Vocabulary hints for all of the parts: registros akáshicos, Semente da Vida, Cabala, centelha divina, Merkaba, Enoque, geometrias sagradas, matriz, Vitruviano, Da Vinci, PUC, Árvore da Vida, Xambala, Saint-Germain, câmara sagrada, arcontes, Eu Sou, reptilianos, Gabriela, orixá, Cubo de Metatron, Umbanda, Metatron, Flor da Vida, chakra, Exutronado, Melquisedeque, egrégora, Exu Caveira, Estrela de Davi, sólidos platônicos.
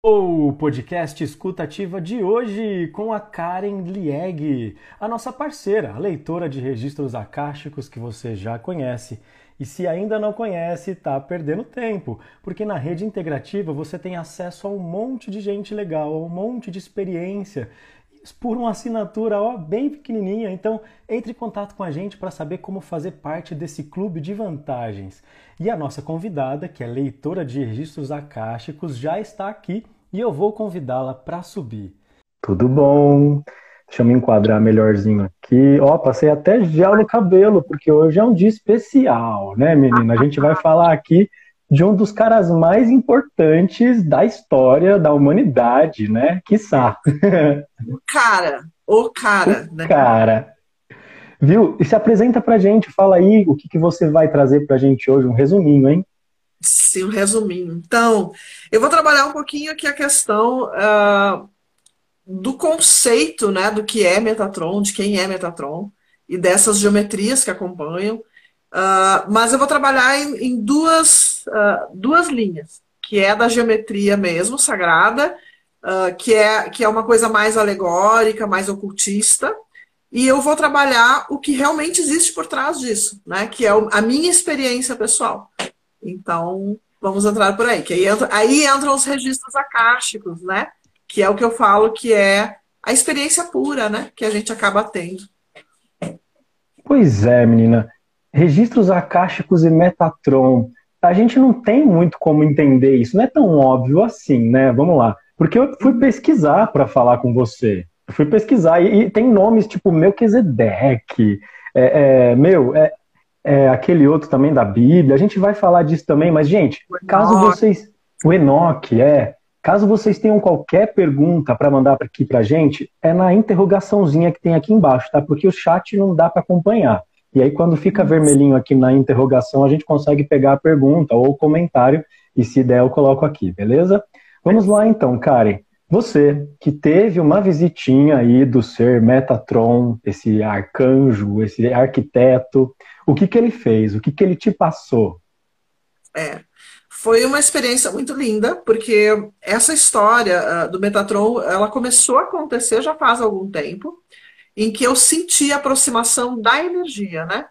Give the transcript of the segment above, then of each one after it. O podcast Escuta Ativa de hoje com a Karen Lieg, a nossa parceira, a leitora de registros akáshicos que você já conhece. E se ainda não conhece, tá perdendo tempo, porque na rede integrativa você tem acesso a um monte de gente legal, a um monte de experiência, por uma assinatura ó, bem pequenininha. Então entre em contato com a gente para saber como fazer parte desse clube de vantagens. E a nossa convidada, que é leitora de registros akáshicos, já está aqui e eu vou convidá-la para subir. Tudo bom? Deixa eu me enquadrar melhorzinho aqui. Ó, passei até gel no cabelo, porque hoje é um dia especial, né, menina? A gente vai falar aqui de um dos caras mais importantes da história da humanidade, né? Quiçá. O cara. Viu? E se apresenta pra gente, fala aí o que você vai trazer pra gente hoje, um resuminho, hein? Sim, um resuminho. Então, eu vou trabalhar um pouquinho aqui a questão do conceito, né, do que é Metatron, de quem é Metatron, e dessas geometrias que acompanham. Mas eu vou trabalhar em duas linhas, que é da geometria mesmo, sagrada, que é uma coisa mais alegórica, mais ocultista, e eu vou trabalhar o que realmente existe por trás disso, né? Que é a minha experiência pessoal. Então, vamos entrar por aí. Que aí entram os registros akáshicos, né? Que é o que eu falo que é a experiência pura, né? Que a gente acaba tendo. Pois é, menina. Registros akáshicos e Metatron. A gente não tem muito como entender isso. Não é tão óbvio assim, né? Vamos lá. Porque eu fui pesquisar para falar com você. Eu fui pesquisar e tem nomes tipo Melquisedeque, aquele outro também da Bíblia. A gente vai falar disso também, mas gente, caso vocês tenham qualquer pergunta para mandar aqui pra gente, é na interrogaçãozinha que tem aqui embaixo, tá? Porque o chat não dá para acompanhar. E aí quando fica vermelhinho aqui na interrogação, a gente consegue pegar a pergunta ou o comentário e se der eu coloco aqui, beleza? Vamos lá então, Karen. Você que teve uma visitinha aí do ser Metatron, esse arcanjo, esse arquiteto, o que ele fez? O que ele te passou? Foi uma experiência muito linda, porque essa história do Metatron, ela começou a acontecer já faz algum tempo, em que eu senti a aproximação da energia, né?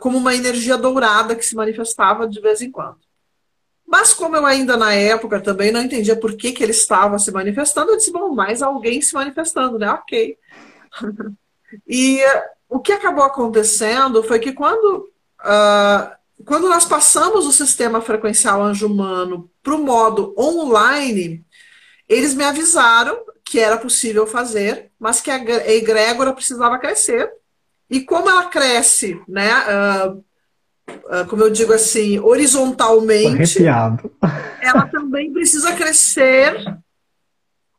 Como uma energia dourada que se manifestava de vez em quando. Mas como eu ainda na época também não entendia por que ele estava se manifestando, eu disse, bom, mais alguém se manifestando, né? Ok. E o que acabou acontecendo foi que quando nós passamos o sistema frequencial anjo humano para o modo online, eles me avisaram que era possível fazer, mas que a egrégora precisava crescer. E como ela cresce, né, como eu digo assim, horizontalmente, ela também precisa crescer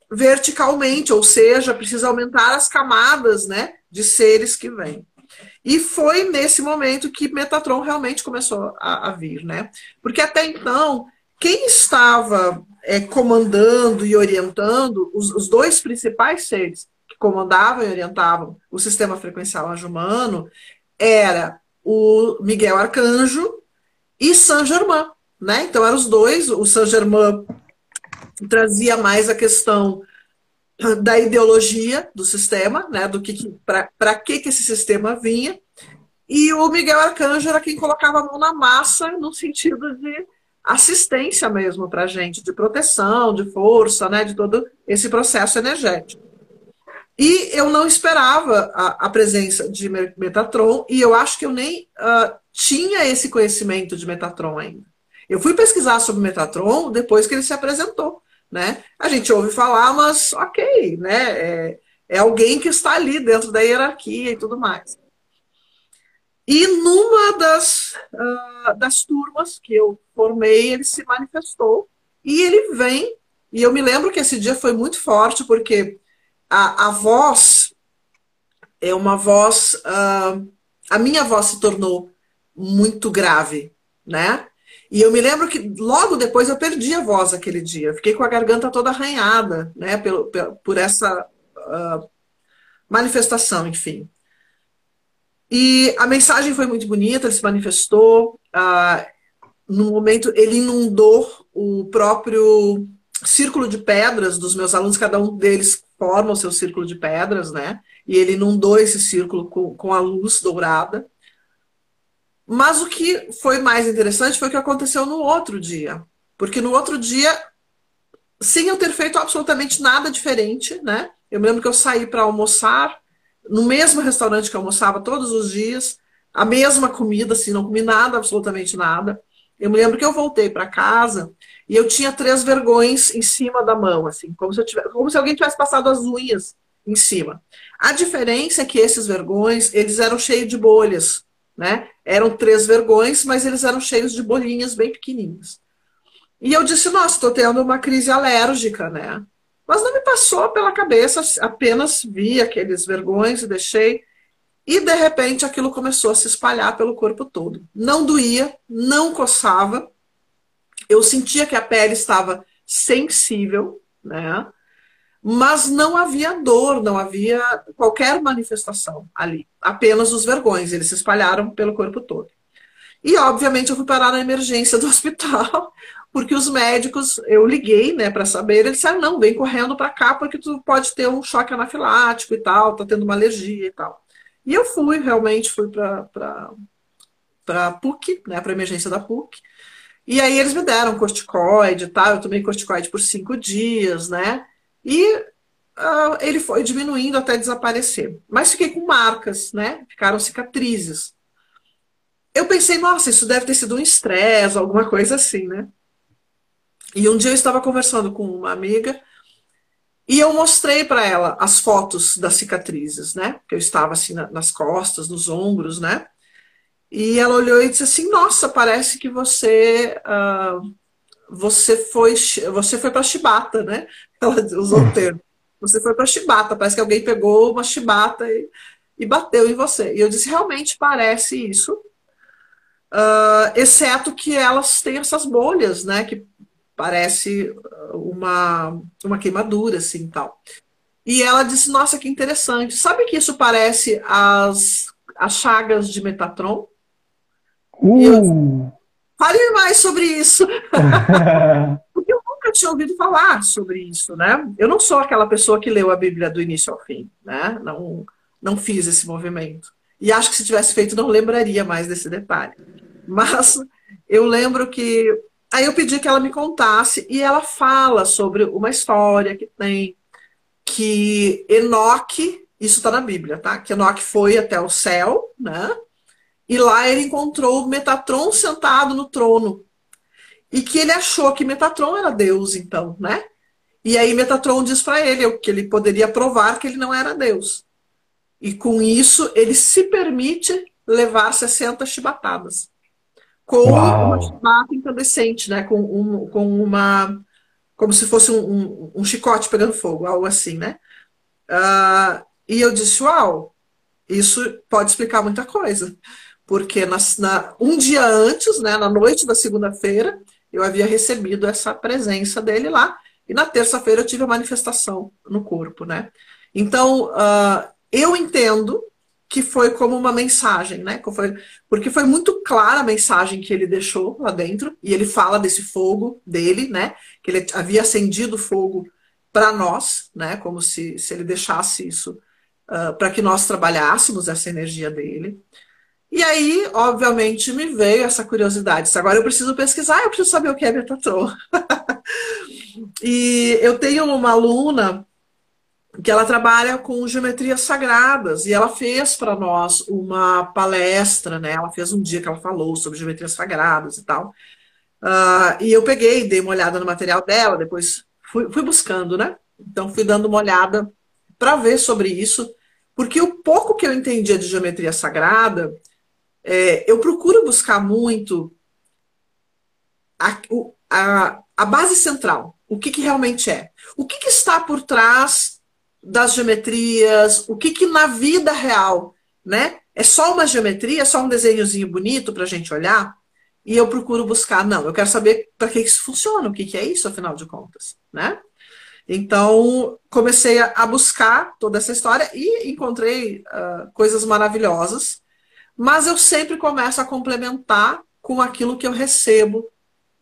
verticalmente, ou seja, precisa aumentar as camadas, né, de seres que vêm. E foi nesse momento que Metatron realmente começou a vir, né? Porque até então, quem estava comandando e orientando os dois principais seres que comandavam e orientavam o sistema frequencial anjo humano era o Miguel Arcanjo e Saint-Germain, né? Então eram os dois. O Saint-Germain trazia mais a questão da ideologia do sistema, né? Do que para que esse sistema vinha, e o Miguel Arcanjo era quem colocava a mão na massa no sentido de assistência mesmo para a gente, de proteção, de força, né, de todo esse processo energético. E eu não esperava a presença de Metatron, e eu acho que eu nem tinha esse conhecimento de Metatron ainda. Eu fui pesquisar sobre Metatron depois que ele se apresentou, né? A gente ouve falar, mas ok, né? É alguém que está ali dentro da hierarquia e tudo mais. E numa das turmas que eu formei, ele se manifestou e ele vem. E eu me lembro que esse dia foi muito forte, porque a voz é uma voz... a minha voz se tornou muito grave, né? E eu me lembro que logo depois eu perdi a voz aquele dia. Fiquei com a garganta toda arranhada, né? Por essa manifestação, enfim. E a mensagem foi muito bonita, ele se manifestou. No momento, ele inundou o próprio círculo de pedras dos meus alunos, cada um deles forma o seu círculo de pedras, né? E ele inundou esse círculo com a luz dourada. Mas o que foi mais interessante foi o que aconteceu no outro dia. Porque no outro dia, sem eu ter feito absolutamente nada diferente, né? Eu me lembro que eu saí para almoçar no mesmo restaurante que eu almoçava todos os dias, a mesma comida, assim, não comi nada, absolutamente nada. Eu me lembro que eu voltei para casa e eu tinha 3 vergões em cima da mão, assim, como se alguém tivesse passado as unhas em cima. A diferença é que esses vergões, eles eram cheios de bolhas, né? Eram 3 vergões, mas eles eram cheios de bolinhas bem pequenininhas. E eu disse, nossa, estou tendo uma crise alérgica, né? Mas não me passou pela cabeça, apenas vi aqueles vergões e deixei. E, de repente, aquilo começou a se espalhar pelo corpo todo. Não doía, não coçava. Eu sentia que a pele estava sensível, né? Mas não havia dor, não havia qualquer manifestação ali. Apenas os vergões, eles se espalharam pelo corpo todo. E, obviamente, eu fui parar na emergência do hospital, porque os médicos, eu liguei, né, para saber, eles disseram, não, vem correndo para cá, porque tu pode ter um choque anafilático e tal, tá tendo uma alergia e tal. E eu fui, realmente, fui para PUC, né, para emergência da PUC, e aí eles me deram corticoide e tal, eu tomei corticoide por 5 dias, né, e ele foi diminuindo até desaparecer. Mas fiquei com marcas, né, ficaram cicatrizes. Eu pensei, nossa, isso deve ter sido um estresse, alguma coisa assim, né. E um dia eu estava conversando com uma amiga e eu mostrei para ela as fotos das cicatrizes, né? Que eu estava assim nas costas, nos ombros, né? E ela olhou e disse assim, nossa, parece que você foi para chibata, né? Ela usou o termo. Você foi para chibata, parece que alguém pegou uma chibata e bateu em você. E eu disse, realmente parece isso, exceto que elas têm essas bolhas, né? Que parece uma queimadura, assim, tal. E ela disse, nossa, que interessante. Sabe que isso parece as chagas de Metatron? Fale mais sobre isso. Porque eu nunca tinha ouvido falar sobre isso, né? Eu não sou aquela pessoa que leu a Bíblia do início ao fim, né? Não fiz esse movimento. E acho que se tivesse feito, não lembraria mais desse detalhe. Mas eu lembro que... Aí eu pedi que ela me contasse, e ela fala sobre uma história que tem, que Enoque, isso tá na Bíblia, tá? Que Enoque foi até o céu, né? E lá ele encontrou Metatron sentado no trono. E que ele achou que Metatron era Deus, então, né? E aí Metatron diz para ele que ele poderia provar que ele não era Deus. E com isso, ele se permite levar 60 chibatadas. Com uma chibata incandescente, né? Como se fosse um chicote pegando fogo, algo assim, né? E eu disse, uau, isso pode explicar muita coisa. Porque um dia antes, né, na noite da segunda-feira, eu havia recebido essa presença dele lá. E na terça-feira eu tive a manifestação no corpo, né? Então, eu entendo que foi como uma mensagem, né? Porque foi muito clara a mensagem que ele deixou lá dentro, e ele fala desse fogo dele, né? Que ele havia acendido fogo para nós, né? Como se ele deixasse isso para que nós trabalhássemos essa energia dele. E aí, obviamente, me veio essa curiosidade. Agora eu preciso pesquisar, eu preciso saber o que é Metatron. E eu tenho uma aluna que ela trabalha com geometrias sagradas, e ela fez para nós uma palestra, né? Ela fez um dia que ela falou sobre geometrias sagradas e tal. E eu peguei, dei uma olhada no material dela, depois fui buscando, né? Então fui dando uma olhada para ver sobre isso, porque o pouco que eu entendia de geometria sagrada, eu procuro buscar muito a base central, o que realmente é. O que está por trás das geometrias, o que na vida real, né? É só uma geometria, é só um desenhozinho bonito pra gente olhar? E eu procuro buscar, não, eu quero saber para que isso funciona, o que é isso, afinal de contas, né? Então, comecei a buscar toda essa história e encontrei coisas maravilhosas, mas eu sempre começo a complementar com aquilo que eu recebo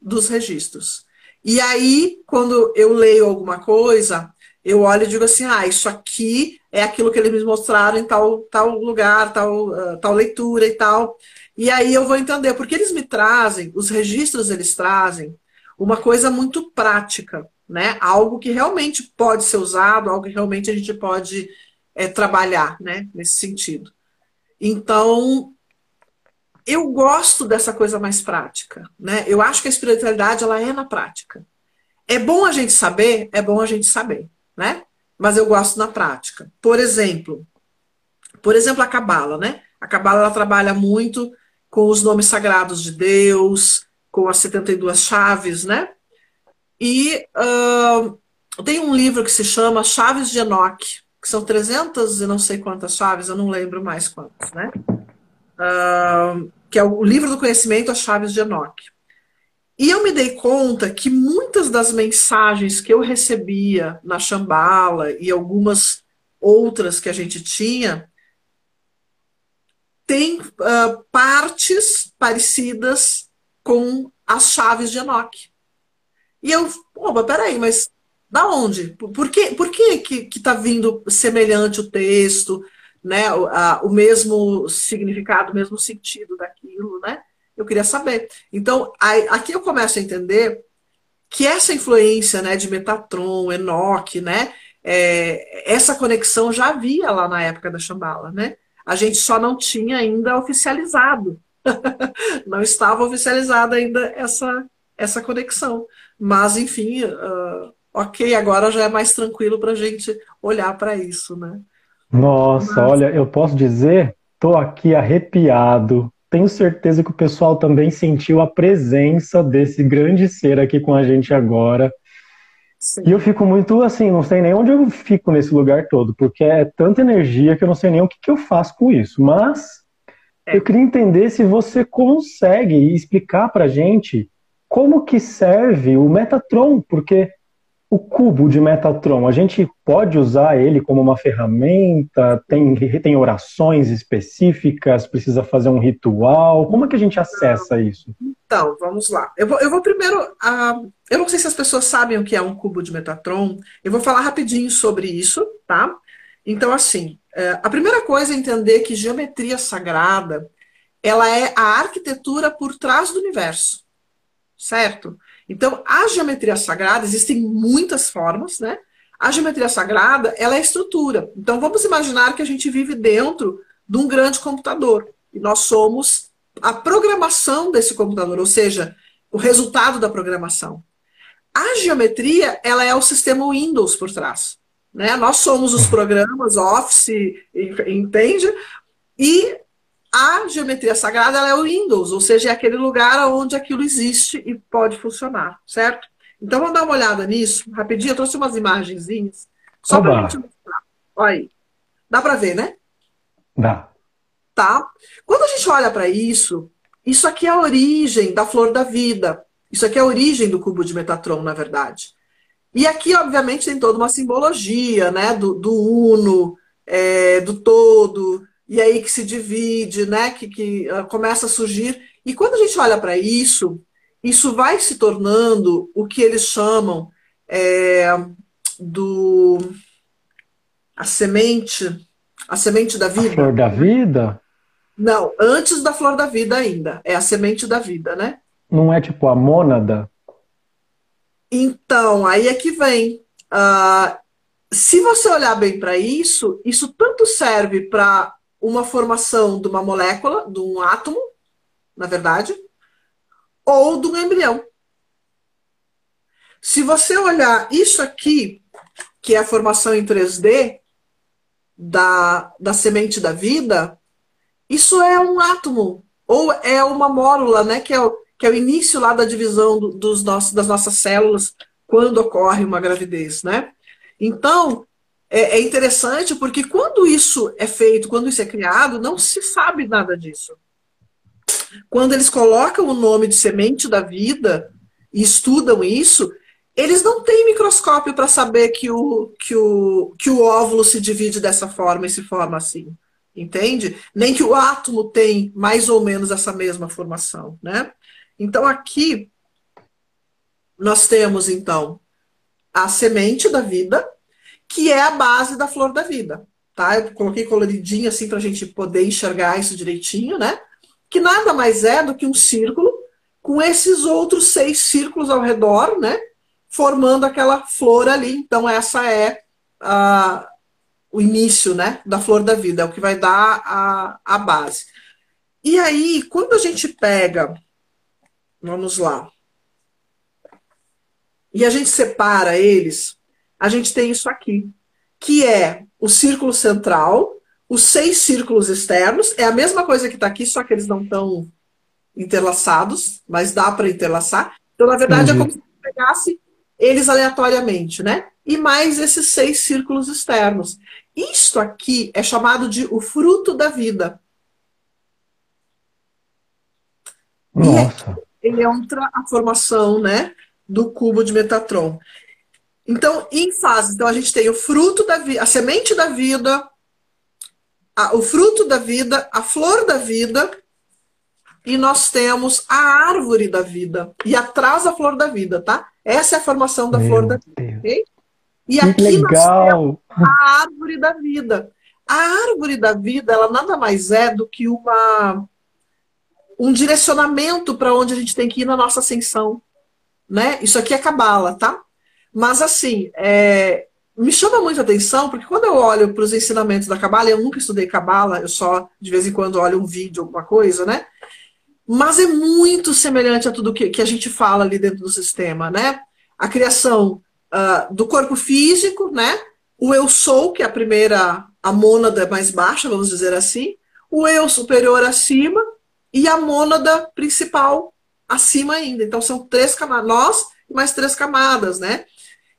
dos registros. E aí, quando eu leio alguma coisa, eu olho e digo assim, ah, isso aqui é aquilo que eles me mostraram em tal lugar, tal leitura e tal. E aí eu vou entender, porque eles me trazem, os registros eles trazem uma coisa muito prática, né? Algo que realmente pode ser usado, algo que realmente a gente pode trabalhar, né? Nesse sentido. Então, eu gosto dessa coisa mais prática, né? Eu acho que a espiritualidade, ela é na prática. É bom a gente saber? É bom a gente saber, né? Mas eu gosto na prática. Por exemplo, a Cabala, né? A Cabala, ela trabalha muito com os nomes sagrados de Deus, com as 72 chaves, né? E tem um livro que se chama Chaves de Enoque, que são 300 e não sei quantas chaves, eu não lembro mais quantas, né? Que é o livro do conhecimento, as Chaves de Enoque. E eu me dei conta que muitas das mensagens que eu recebia na Xambala e algumas outras que a gente tinha, tem partes parecidas com as Chaves de Enoque. E eu, opa, peraí, mas da onde? Por que tá vindo semelhante o texto, né, o mesmo significado, o mesmo sentido daquilo, né? Eu queria saber. Então, aqui eu começo a entender que essa influência, né, de Metatron, Enoque, né, essa conexão já havia lá na época da Xambala, né? A gente só não tinha ainda oficializado. Não estava oficializada ainda essa conexão. Mas, enfim, ok, agora já é mais tranquilo para a gente olhar para isso, né? Nossa, olha, eu posso dizer, tô aqui arrepiado. Tenho certeza que o pessoal também sentiu a presença desse grande ser aqui com a gente agora. Sim. E eu fico muito assim, não sei nem onde eu fico nesse lugar todo, porque é tanta energia que eu não sei nem o que eu faço com isso. Mas eu queria entender se você consegue explicar pra gente como que serve o Metatron, porque o cubo de Metatron, a gente pode usar ele como uma ferramenta? Tem orações específicas? Precisa fazer um ritual? Como é que a gente acessa isso? Então, vamos lá. Eu vou primeiro... eu não sei se as pessoas sabem o que é um cubo de Metatron. Eu vou falar rapidinho sobre isso, tá? Então, assim, a primeira coisa é entender que geometria sagrada, ela é a arquitetura por trás do universo, certo? Então, a geometria sagrada, existem muitas formas, né? A geometria sagrada, ela é estrutura. Então, vamos imaginar que a gente vive dentro de um grande computador. E nós somos a programação desse computador, ou seja, o resultado da programação. A geometria, ela é o sistema Windows por trás, né? Nós somos os programas, Office, entende? E a geometria sagrada, ela é o Windows, ou seja, é aquele lugar onde aquilo existe e pode funcionar, certo? Então, vamos dar uma olhada nisso, rapidinho. Eu trouxe umas imagenzinhas, só para a gente mostrar. Olha aí. Dá para ver, né? Dá. Tá? Quando a gente olha para isso, isso aqui é a origem da Flor da Vida. Isso aqui é a origem do cubo de Metatron, na verdade. E aqui, obviamente, tem toda uma simbologia, né? Do uno, do todo... E aí que se divide, né? Que começa a surgir. E quando a gente olha para isso, isso vai se tornando o que eles chamam a semente da vida. A flor da vida? Não, antes da flor da vida ainda. É a semente da vida, né? Não é tipo a mônada? Então, aí é que vem. Se você olhar bem para isso, isso tanto serve para uma formação de uma molécula, de um átomo, na verdade, ou de um embrião. Se você olhar isso aqui, que é a formação em 3D da semente da vida, isso é um átomo, ou é uma mórula, né, que é o início lá da divisão das nossas células, quando ocorre uma gravidez, né? Então, é interessante porque quando isso é feito, quando isso é criado, não se sabe nada disso. Quando eles colocam o nome de semente da vida e estudam isso, eles não têm microscópio para saber que o óvulo se divide dessa forma e se forma assim, entende? Nem que o átomo tem mais ou menos essa mesma formação, né? Então aqui, Nós temos, então, a semente da vida, que é a base da flor da vida, tá? Eu coloquei coloridinho assim pra gente poder enxergar isso direitinho, né? Que nada mais é do que um círculo com esses outros 6 círculos ao redor, né? Formando aquela flor ali. Então essa é o início, né? Da flor da vida, é o que vai dar a base. E aí, quando a gente pega... Vamos lá. E a gente separa eles, a gente tem isso aqui, que é o círculo central, os 6 círculos externos, é a mesma coisa que está aqui, só que eles não estão interlaçados, mas dá para interlaçar. Então, na verdade, é como se pegasse eles aleatoriamente, né? E mais esses 6 círculos externos. Isto aqui é chamado de o fruto da vida. Nossa. E aqui entra a formação, né? Do cubo de Metatron. Então, em fases, então a gente tem o fruto da vida, a semente da vida, o fruto da vida, a flor da vida, e nós temos a árvore da vida. E atrás a flor da vida, tá? Essa é a formação da flor da vida, ok? E aqui nós temos a árvore da vida. A árvore da vida, ela nada mais é do que um direcionamento para onde a gente tem que ir na nossa ascensão. Né? Isso aqui é cabala, tá? Mas assim, me chama muito a atenção, porque quando eu olho para os ensinamentos da cabala, eu nunca estudei cabala, eu só de vez em quando olho um vídeo, alguma coisa, né? Mas é muito semelhante a tudo que a gente fala ali dentro do sistema, né? A criação do corpo físico, né? O eu sou, que é a mônada mais baixa, vamos dizer assim, o eu superior acima e a mônada principal acima ainda. Então são 3 camadas, nós e mais 3 camadas, né?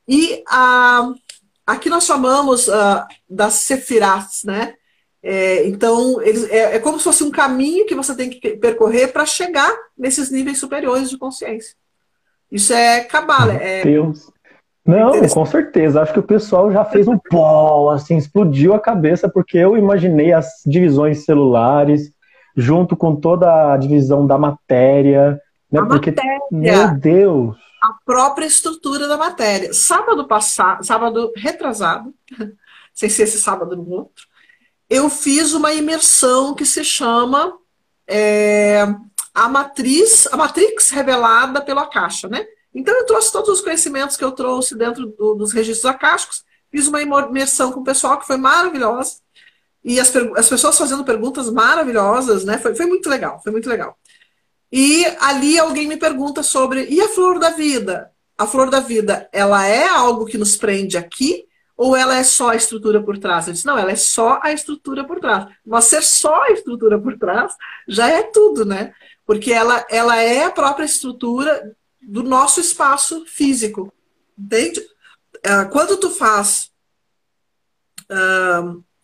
E aqui nós chamamos das sefirats, né? Então é como se fosse um caminho que você tem que percorrer para chegar nesses níveis superiores de consciência. Isso é cabala. Deus. Não, com certeza. Acho que o pessoal já fez um pó, assim, explodiu a cabeça, porque eu imaginei as divisões celulares junto com toda a divisão da matéria. Né? Porque, meu Deus! A própria estrutura da matéria. Sábado retrasado, sem ser esse sábado no outro, eu fiz uma imersão que se chama a matrix revelada pela Akasha, né? Então eu trouxe todos os conhecimentos que eu trouxe dentro dos registros akáshicos, fiz uma imersão com o pessoal que foi maravilhosa, e as pessoas fazendo perguntas maravilhosas, né? Foi muito legal, foi muito legal. E ali alguém me pergunta sobre... E a flor da vida? A flor da vida, ela é algo que nos prende aqui? Ou ela é só a estrutura por trás? Eu disse, não, ela é só a estrutura por trás. Mas ser só a estrutura por trás já é tudo, né? Porque ela é a própria estrutura do nosso espaço físico. Entende? Quando tu faz...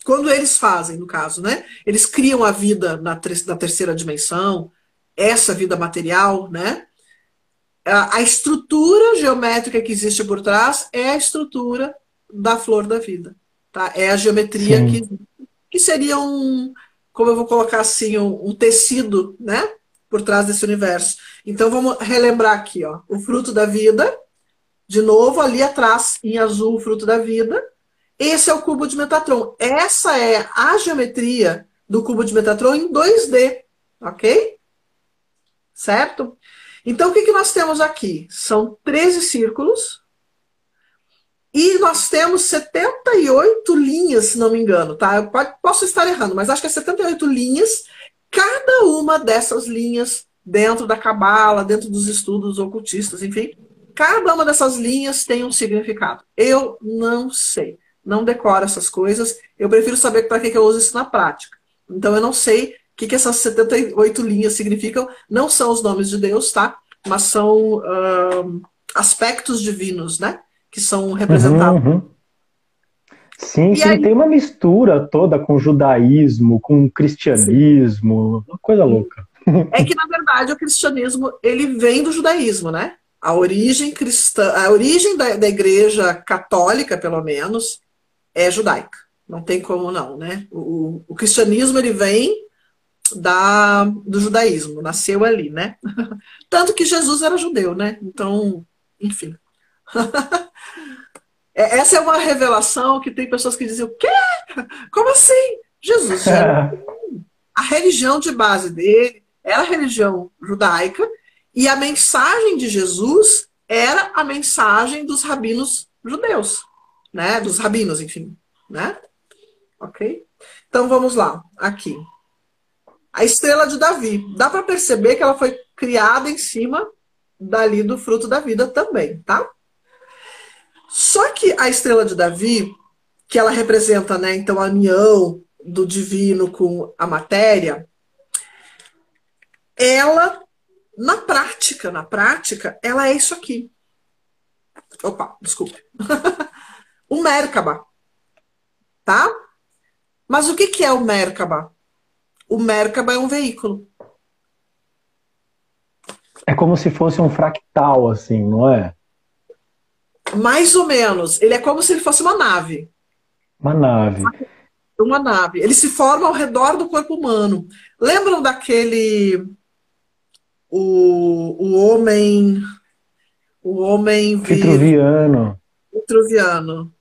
Quando eles fazem, no caso, né? Eles criam a vida na terceira dimensão... essa vida material, né? A estrutura geométrica que existe por trás é a estrutura da flor da vida, tá? É a geometria que seria como eu vou colocar assim, um tecido, né? Por trás desse universo. Então vamos relembrar aqui, ó, o fruto da vida, de novo ali atrás, em azul, o fruto da vida. Esse é o cubo de Metatron. Essa é a geometria do cubo de Metatron em 2D, ok? Certo? Então, o que nós temos aqui? São 13 círculos e nós temos 78 linhas, se não me engano, tá? Eu posso estar errando, mas acho que é 78 linhas. Cada uma dessas linhas, dentro da cabala, dentro dos estudos ocultistas, enfim, cada uma dessas linhas tem um significado. Eu não sei, não decoro essas coisas. Eu prefiro saber para que eu uso isso na prática. Então, eu não sei... O que essas 78 linhas significam? Não são os nomes de Deus, tá? Mas são aspectos divinos, né? Que são representados. Sim, sim, aí... tem uma mistura toda com judaísmo, com cristianismo, uma coisa louca. É que, na verdade, o cristianismo, ele vem do judaísmo, né? A origem cristã, a origem da igreja católica, pelo menos, é judaica. Não tem como não, né? O cristianismo, ele vem... do judaísmo, nasceu ali, né? Tanto que Jesus era judeu, né? Então, Enfim. Essa é uma revelação que tem pessoas que dizem, o quê? Como assim? Jesus era a religião de base dele era a religião judaica e a mensagem de Jesus era a mensagem dos rabinos judeus, né? Dos rabinos, enfim, né? Ok? Então vamos lá, aqui. A Estrela de Davi. Dá para perceber que ela foi criada em cima dali do Fruto da Vida também, tá? Só que a Estrela de Davi, que ela representa, né, então, a união do divino com a matéria, ela, na prática, ela é isso aqui. Opa, desculpe. O Merkaba, tá? Mas o que é o Merkaba? O Merkaba é um veículo. É como se fosse um fractal, assim, não é? Mais ou menos. Ele é como se ele fosse uma nave. Uma nave. Uma nave. Ele se forma ao redor do corpo humano. Lembram daquele... O homem... Vitruviano. Vitruviano.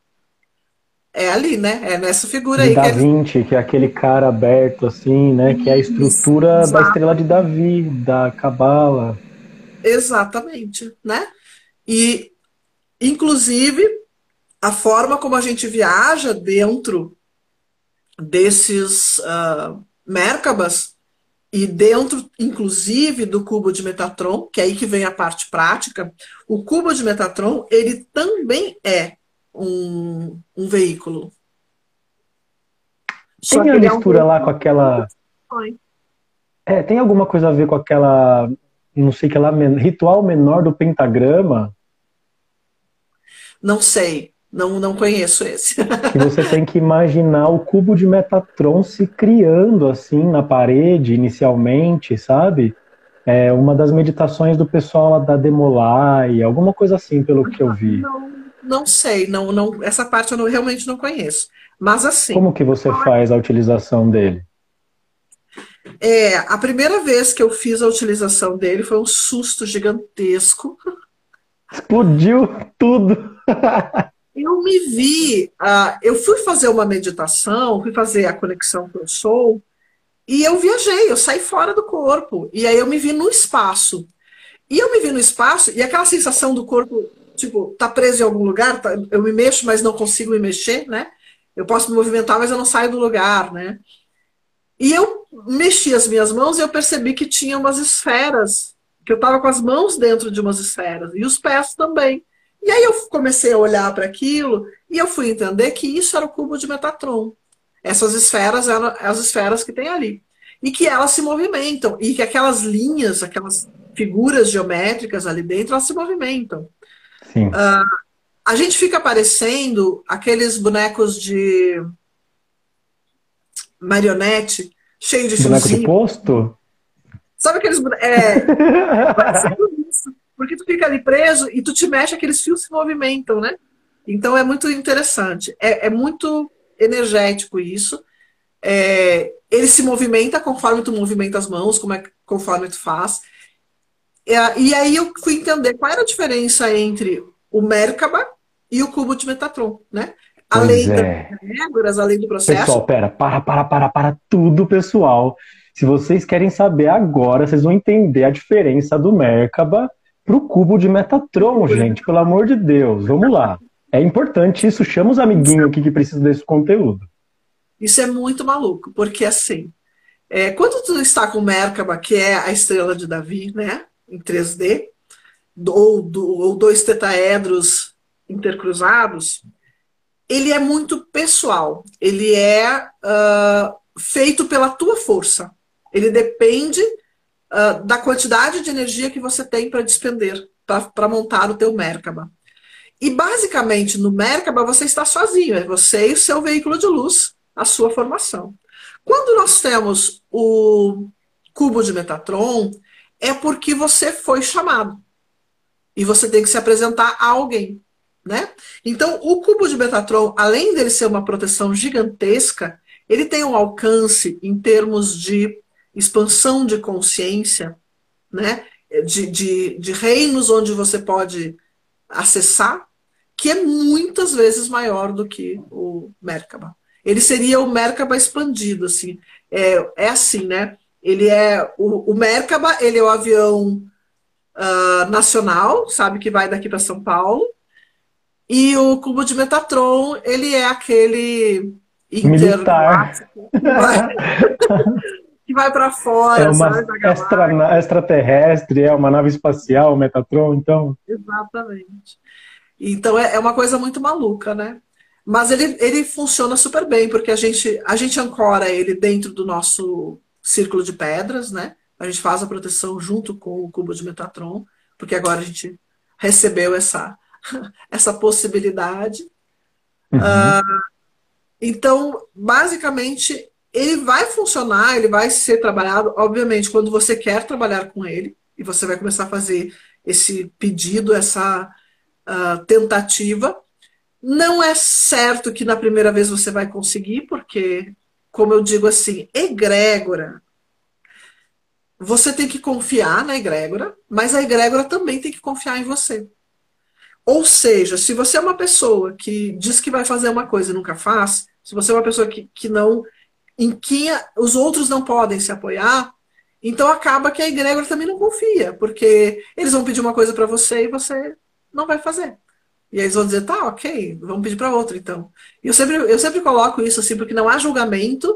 É ali, né? É nessa figura aí. Da Vinci, que é aquele cara aberto, assim, né? Que é a estrutura da Estrela de Davi, da Cabala. Exatamente, né? E, inclusive, a forma como a gente viaja dentro desses Merkabas e dentro, inclusive, do Cubo de Metatron, que é aí que vem a parte prática, o Cubo de Metatron, ele também é um veículo. Só tem a mistura lá com aquela... É, tem alguma coisa a ver com aquela, não sei, aquela ritual menor do pentagrama? Não sei, não conheço esse. Que você tem que imaginar o Cubo de Metatron se criando assim na parede inicialmente, sabe? É uma das meditações do pessoal lá da Demolai, alguma coisa assim, pelo que eu vi. Não sei, não, essa parte eu realmente não conheço. Mas assim... Como que você faz a utilização dele? É, a primeira vez que eu fiz a utilização dele foi um susto gigantesco. Explodiu tudo. Eu me vi, eu fui fazer uma meditação, fui fazer a conexão com o Sou, e eu viajei, eu saí fora do corpo, e aí eu me vi no espaço. E eu me vi no espaço, e aquela sensação do corpo, tipo, tá preso em algum lugar, eu me mexo, mas não consigo me mexer, né? Eu posso me movimentar, mas eu não saio do lugar, né? E eu mexi as minhas mãos e eu percebi que tinha umas esferas, que eu tava com as mãos dentro de umas esferas, e os pés também. E aí eu comecei a olhar para aquilo e eu fui entender que isso era o Cubo de Metatron. Essas esferas eram as esferas que tem ali. E que elas se movimentam. E que aquelas linhas, aquelas figuras geométricas ali dentro, elas se movimentam. Sim. A gente fica parecendo aqueles bonecos de marionete, cheio de boneco de posto? Sabe aqueles bonecos? É, parecendo isso. Porque tu fica ali preso e tu te mexe, aqueles fios se movimentam, né? Então é muito interessante. É muito energético isso. É, ele se movimenta conforme tu movimenta as mãos, conforme tu faz. É, e aí eu fui entender qual era a diferença entre o Merkaba e o Cubo de Metatron, né? Além das regras, além do processo... Pessoal, pera, para tudo, pessoal. Se vocês querem saber agora, vocês vão entender a diferença do Merkaba pro Cubo de Metatron, gente, pelo amor de Deus. Vamos lá. É importante isso. Chama os amiguinhos aqui que precisam desse conteúdo. Isso é muito maluco, porque assim, quando tu está com o Merkaba, que é a Estrela de Davi, né, em 3D, ou dois tetraedros intercruzados, ele é muito pessoal. Ele é feito pela tua força. Ele depende... da quantidade de energia que você tem para despender, para montar o teu Merkaba. E basicamente no Merkaba você está sozinho, é você e o seu veículo de luz, a sua formação. Quando nós temos o Cubo de Metatron, é porque você foi chamado. E você tem que se apresentar a alguém, né? Então o Cubo de Metatron, além dele ser uma proteção gigantesca, ele tem um alcance em termos de expansão de consciência, né? De reinos onde você pode acessar, que é muitas vezes maior do que o Merkaba. Ele seria o Merkaba expandido, assim. É assim, né? Ele é o Merkaba, ele é o avião nacional, sabe, que vai daqui para São Paulo. E o Cubo de Metatron, ele é aquele militar que vai para fora, é uma extraterrestre, é uma nave espacial, o Metatron, então. Exatamente. Então é uma coisa muito maluca, né? Mas ele funciona super bem, porque a gente ancora ele dentro do nosso círculo de pedras, né? A gente faz a proteção junto com o Cubo de Metatron, porque agora a gente recebeu essa possibilidade. Uhum. Então, basicamente, ele vai funcionar, ele vai ser trabalhado, obviamente, quando você quer trabalhar com ele, e você vai começar a fazer esse pedido, essa tentativa. Não é certo que na primeira vez você vai conseguir, porque, como eu digo assim, egrégora, você tem que confiar na egrégora, mas a egrégora também tem que confiar em você. Ou seja, se você é uma pessoa que diz que vai fazer uma coisa e nunca faz, se você é uma pessoa que não, em que os outros não podem se apoiar, então acaba que a egrégora também não confia, porque eles vão pedir uma coisa para você e você não vai fazer. E aí eles vão dizer, tá, ok, vamos pedir para outra, então. E eu sempre coloco isso assim, porque não há julgamento,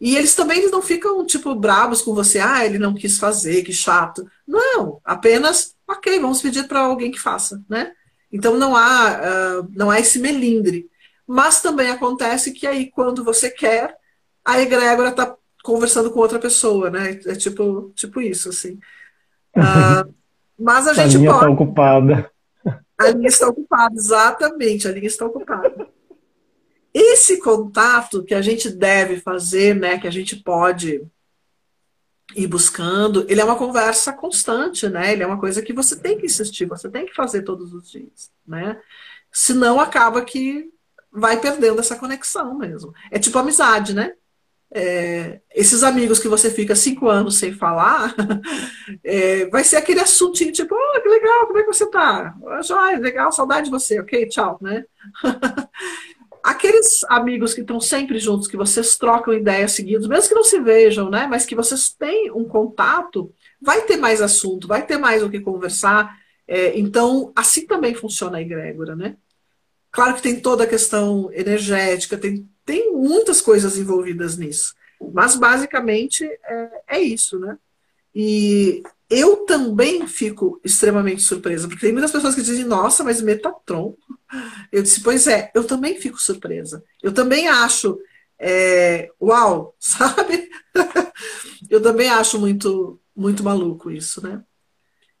e eles também não ficam, tipo, bravos com você, ah, ele não quis fazer, que chato. Não, apenas, ok, vamos pedir para alguém que faça, né? Então não há esse melindre. Mas também acontece que aí, quando você quer, a egrégora está conversando com outra pessoa, né? É tipo isso, assim. Mas a gente pode... Tá ocupada. A linha está ocupada, exatamente. A linha está ocupada. Esse contato que a gente deve fazer, né? Que a gente pode ir buscando, ele é uma conversa constante, né? Ele é uma coisa que você tem que insistir, você tem que fazer todos os dias, né? Senão acaba que vai perdendo essa conexão mesmo. É tipo amizade, né? Esses amigos que você fica 5 anos sem falar, vai ser aquele assuntinho tipo, oh, que legal, como é que você tá? Joia, legal, saudade de você, ok, tchau, né? Aqueles amigos que estão sempre juntos, que vocês trocam ideias seguidas, mesmo que não se vejam, né? Mas que vocês têm um contato, vai ter mais assunto, vai ter mais o que conversar. Então, assim também funciona a egrégora, né? Claro que tem toda a questão energética, tem muitas coisas envolvidas nisso. Mas, basicamente, é isso, né? E eu também fico extremamente surpresa, porque tem muitas pessoas que dizem, nossa, mas Metatron? Eu disse, pois é, eu também fico surpresa. Eu também acho, uau, sabe? Eu também acho muito, muito maluco isso, né?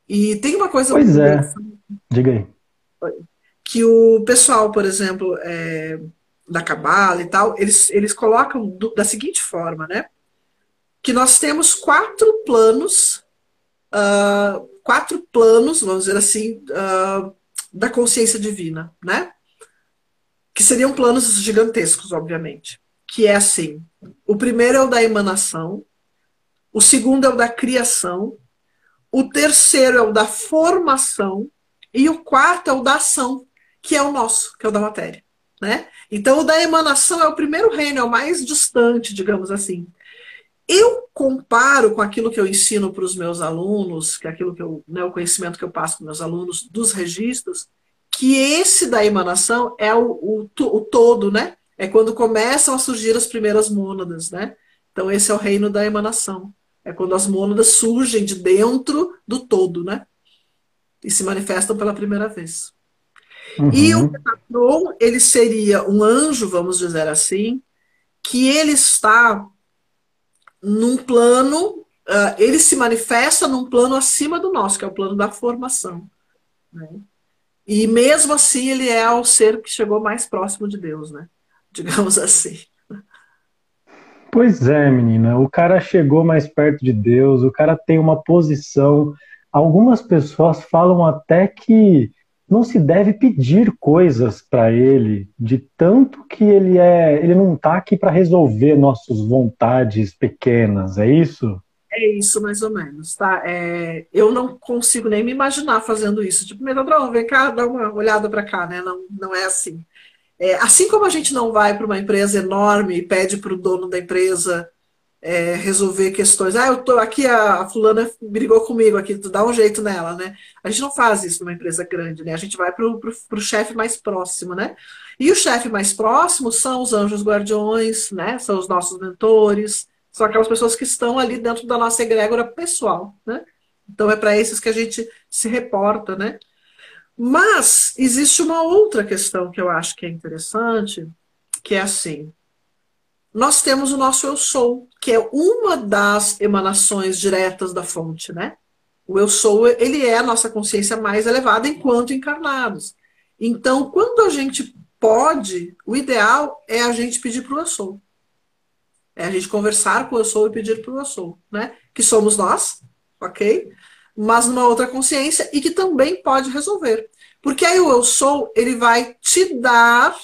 E tem uma coisa... Pois é, diga aí. Que o pessoal, por exemplo... da Cabala e tal, eles colocam da seguinte forma, né? Que nós temos 4 planos, vamos dizer assim, da consciência divina, né? Que seriam planos gigantescos, obviamente. Que é assim, o primeiro é o da emanação, o segundo é o da criação, o terceiro é o da formação e o quarto é o da ação, que é o nosso, que é o da matéria. Né? Então o da emanação é o primeiro reino, é o mais distante, digamos assim. Eu comparo com aquilo que eu ensino para os meus alunos, que é aquilo que o conhecimento que eu passo para os meus alunos dos registros, que esse da emanação é o todo, né? É quando começam a surgir as primeiras mônadas, né? Então esse é o reino da emanação. É quando as mônadas surgem de dentro do todo, né? E se manifestam pela primeira vez. Uhum. E o Metatron, ele seria um anjo, vamos dizer assim, que ele está num plano, ele se manifesta num plano acima do nosso, que é o plano da formação. Né? E mesmo assim ele é o ser que chegou mais próximo de Deus, né? Digamos assim. Pois é, menina, o cara chegou mais perto de Deus, o cara tem uma posição. Algumas pessoas falam até que não se deve pedir coisas para ele, de tanto que ele não está aqui para resolver nossas vontades pequenas, é isso? É isso, mais ou menos, tá? Eu não consigo nem me imaginar fazendo isso. Tipo, Metatron, vem cá, dá uma olhada pra cá, né? Não, não é assim. Assim como a gente não vai para uma empresa enorme e pede pro dono da empresa resolver questões. Ah, eu tô aqui, a fulana brigou comigo aqui, tu dá um jeito nela, né? A gente não faz isso numa empresa grande, né? A gente vai pro chefe mais próximo, né? E o chefe mais próximo são os anjos guardiões, né? São os nossos mentores, são aquelas pessoas que estão ali dentro da nossa egrégora pessoal, né? Então é para esses que a gente se reporta, né? Mas existe uma outra questão que eu acho que é interessante, que é assim. Nós temos o nosso Eu Sou, que é uma das emanações diretas da fonte, né? O Eu Sou, ele é a nossa consciência mais elevada enquanto encarnados. Então, quando a gente pode, o ideal é a gente pedir para o Eu Sou. É a gente conversar com o Eu Sou e pedir para o Eu Sou, né? Que somos nós, ok? Mas numa outra consciência e que também pode resolver. Porque aí o Eu Sou, ele vai te dar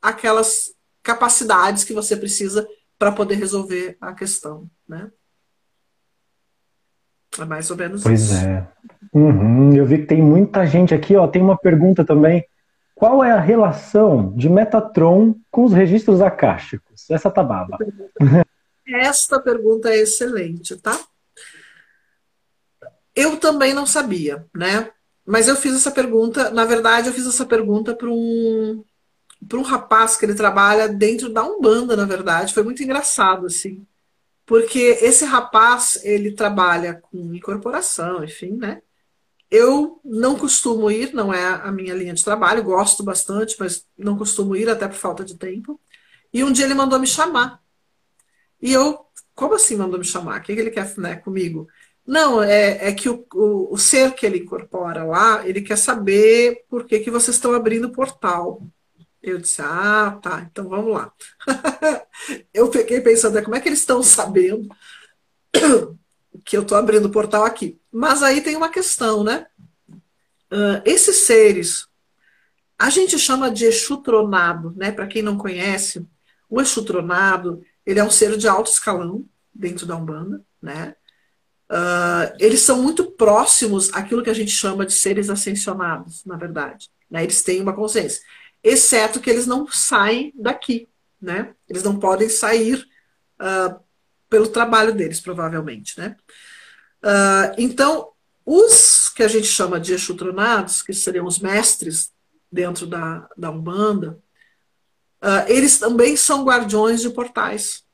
aquelas capacidades que você precisa para poder resolver a questão, né? É mais ou menos isso. Pois é. Uhum. Eu vi que tem muita gente aqui, ó. Tem uma pergunta também. Qual é a relação de Metatron com os registros akáshicos? Essa tá baba. Esta pergunta é excelente, tá? Eu também não sabia, né? Mas eu fiz essa pergunta, na verdade eu fiz essa pergunta para um rapaz que ele trabalha dentro da Umbanda, na verdade. Foi muito engraçado, assim. Porque esse rapaz, ele trabalha com incorporação, enfim, né? Eu não costumo ir, não é a minha linha de trabalho, gosto bastante, mas não costumo ir, até por falta de tempo. E um dia ele mandou me chamar. E eu, como assim mandou me chamar? O que ele quer, né, comigo? Não, é que o ser que ele incorpora lá, ele quer saber por que vocês estão abrindo o portal. Eu disse, ah, tá, então vamos lá. Eu fiquei pensando, como é que eles estão sabendo que eu estou abrindo o portal aqui? Mas aí tem uma questão, né? Esses seres, a gente chama de Exutronado, né? Para quem não conhece, o Exutronado, ele é um ser de alto escalão dentro da Umbanda, né? Eles são muito próximos àquilo que a gente chama de seres ascensionados, na verdade, né? Eles têm uma consciência. Exceto que eles não saem daqui, né? Eles não podem sair pelo trabalho deles, provavelmente, né? Então, os que a gente chama de Exutronados, que seriam os mestres dentro da Umbanda, eles também são guardiões de portais,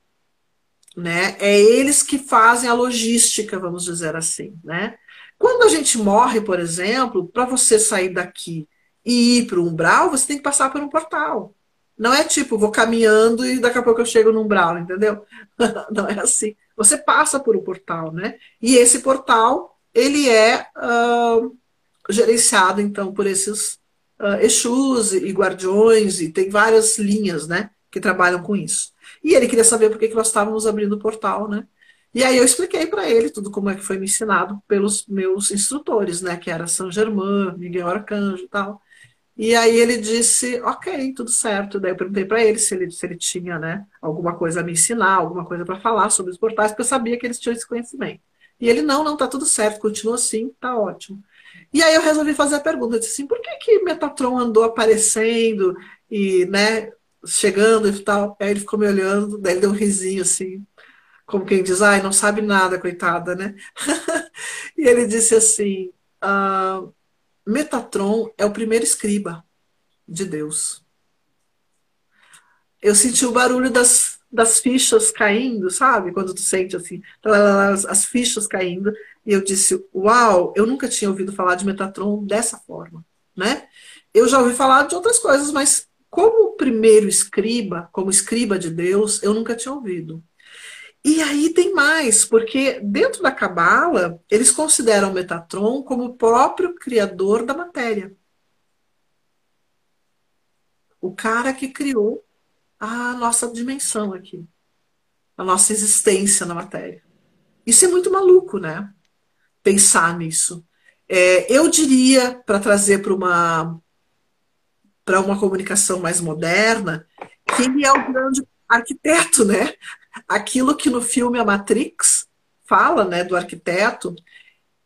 né? É eles que fazem a logística, vamos dizer assim, né? Quando a gente morre, por exemplo, para você sair daqui e ir para o umbral, você tem que passar por um portal. Não é tipo, vou caminhando e daqui a pouco eu chego no umbral, entendeu? Não é assim. Você passa por um portal, né? E esse portal, ele é gerenciado, então, por esses Exus e guardiões, e tem várias linhas, né, que trabalham com isso. E ele queria saber por que nós estávamos abrindo o portal, né? E aí eu expliquei para ele tudo como é que foi me ensinado pelos meus instrutores, né? Que era Saint-Germain, Miguel Arcanjo e tal. E aí ele disse, ok, tudo certo. Daí eu perguntei para ele se ele tinha, né, alguma coisa a me ensinar, alguma coisa para falar sobre os portais, porque eu sabia que eles tinham esse conhecimento. E ele, não, tá tudo certo, continua assim, tá ótimo. E aí eu resolvi fazer a pergunta, eu disse assim, por que Metatron andou aparecendo e, né, chegando e tal? Aí ele ficou me olhando, daí ele deu um risinho assim, como quem diz, ai, não sabe nada, coitada, né? E ele disse assim, Metatron é o primeiro escriba de Deus. Eu senti o barulho das fichas caindo, sabe? Quando tu sente assim, as fichas caindo. E eu disse, uau, eu nunca tinha ouvido falar de Metatron dessa forma, né? Eu já ouvi falar de outras coisas, mas como o primeiro escriba, como escriba de Deus, eu nunca tinha ouvido. E aí tem mais, porque dentro da Cabala, eles consideram Metatron como o próprio criador da matéria. O cara que criou a nossa dimensão aqui. A nossa existência na matéria. Isso é muito maluco, né? Pensar nisso. Eu diria, para trazer para uma comunicação mais moderna, que ele é o grande arquiteto, né? Aquilo que no filme A Matrix fala, né, do arquiteto,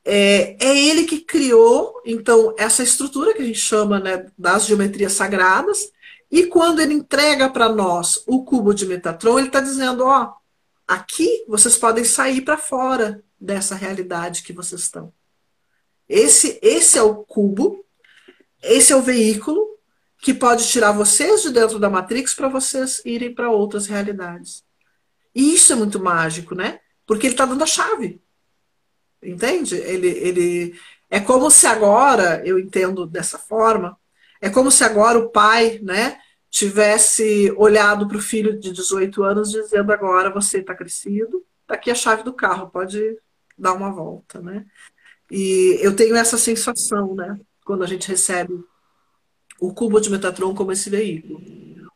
é ele que criou, então, essa estrutura que a gente chama, né, das geometrias sagradas, e quando ele entrega para nós o cubo de Metatron, ele está dizendo, ó, aqui vocês podem sair para fora dessa realidade que vocês estão. Esse é o cubo, esse é o veículo que pode tirar vocês de dentro da Matrix para vocês irem para outras realidades. E isso é muito mágico, né? Porque ele está dando a chave. Entende? Ele é como se agora, eu entendo dessa forma, é como se agora o pai, né, tivesse olhado para o filho de 18 anos dizendo agora você está crescido, está aqui a chave do carro, pode dar uma volta, né? E eu tenho essa sensação, né, quando a gente recebe o cubo de Metatron como esse veículo.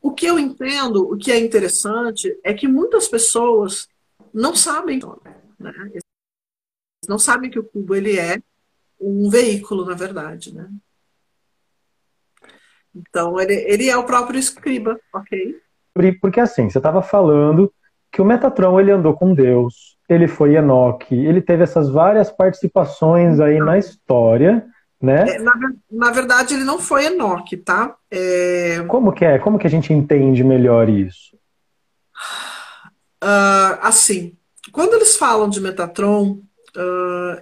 O que eu entendo, o que é interessante, é que muitas pessoas não sabem, né? Não sabem que o cubo ele é um veículo, na verdade, né? Então, ele é o próprio escriba, ok? Porque assim, você estava falando que o Metatron, ele andou com Deus, ele foi Enoque, ele teve essas várias participações aí na história, né? Na verdade, ele não foi Enoque, tá? Como que é? Como que a gente entende melhor isso? Assim, quando eles falam de Metatron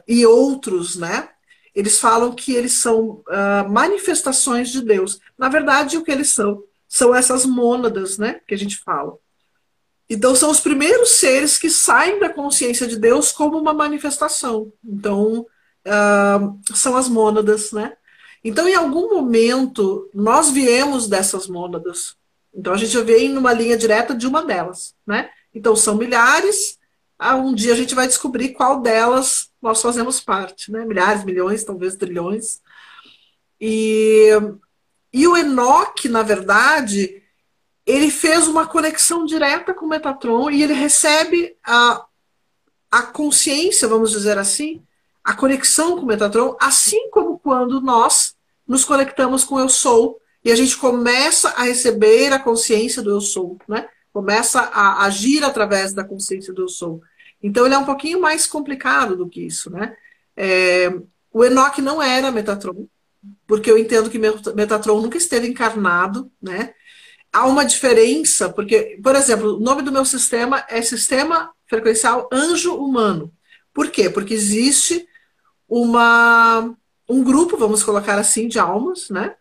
e outros, né? Eles falam que eles são manifestações de Deus. Na verdade, o que eles são? São essas mônadas, né, que a gente fala. Então, são os primeiros seres que saem da consciência de Deus como uma manifestação. Então, são as mônadas, né? Então, em algum momento, nós viemos dessas mônadas. Então, a gente vem numa linha direta de uma delas, né? Então, são milhares. Um dia a gente vai descobrir qual delas nós fazemos parte, né? Milhares, milhões, talvez trilhões. E o Enoque, na verdade, ele fez uma conexão direta com o Metatron e ele recebe a consciência, vamos dizer assim, a conexão com o Metatron, assim como quando nós nos conectamos com o Eu Sou e a gente começa a receber a consciência do Eu Sou, né? Começa a agir através da consciência do Eu Sou. Então ele é um pouquinho mais complicado do que isso, né? O Enoque não era Metatron, porque eu entendo que Metatron nunca esteve encarnado, né? Há uma diferença, porque, por exemplo, o nome do meu sistema é Sistema Frequencial Anjo Humano. Por quê? Porque existe um grupo, vamos colocar assim, de almas, né?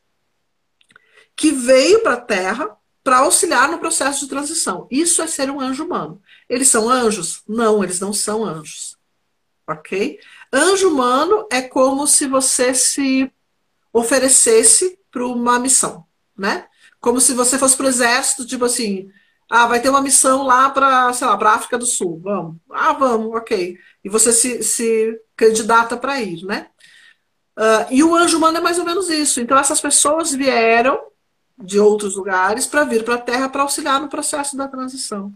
Que veio para a Terra para auxiliar no processo de transição. Isso é ser um anjo humano. Eles são anjos? Não, eles não são anjos. Ok? Anjo humano é como se você se oferecesse para uma missão, né? Como se você fosse para o exército, tipo assim, vai ter uma missão lá para, sei lá, para a África do Sul, vamos. Vamos, ok. E você se candidata para ir, né? E o anjo humano é mais ou menos isso. Então essas pessoas vieram de outros lugares para vir para a Terra para auxiliar no processo da transição.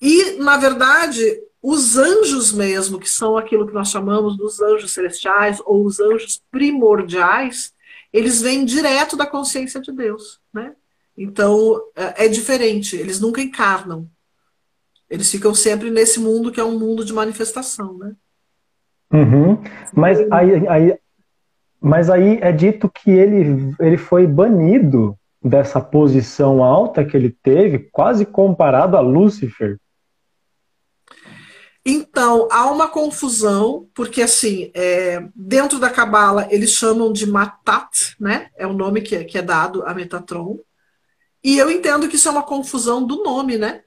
E, na verdade, os anjos mesmo, que são aquilo que nós chamamos dos anjos celestiais ou os anjos primordiais, eles vêm direto da consciência de Deus, né? Então, é diferente, eles nunca encarnam. Eles ficam sempre nesse mundo que é um mundo de manifestação, né? Uhum. Mas aí é dito que ele foi banido dessa posição alta que ele teve, quase comparado a Lúcifer. Então, há uma confusão, porque assim, dentro da Cabala eles chamam de Matat, né? É o nome que é dado a Metatron. E eu entendo que isso é uma confusão do nome, né?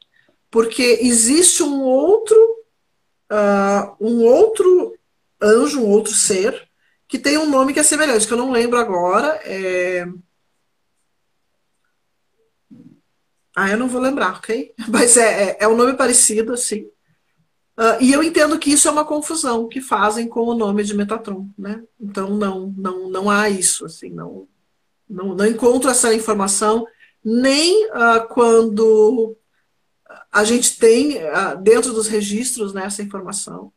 Porque existe um outro anjo, um outro ser, que tem um nome que é semelhante, que eu não lembro agora. Eu não vou lembrar, ok? Mas é um nome parecido, assim. E eu entendo que isso é uma confusão que fazem com o nome de Metatron, né? Então não há isso, assim, não encontro essa informação, nem quando a gente tem dentro dos registros, né, essa informação.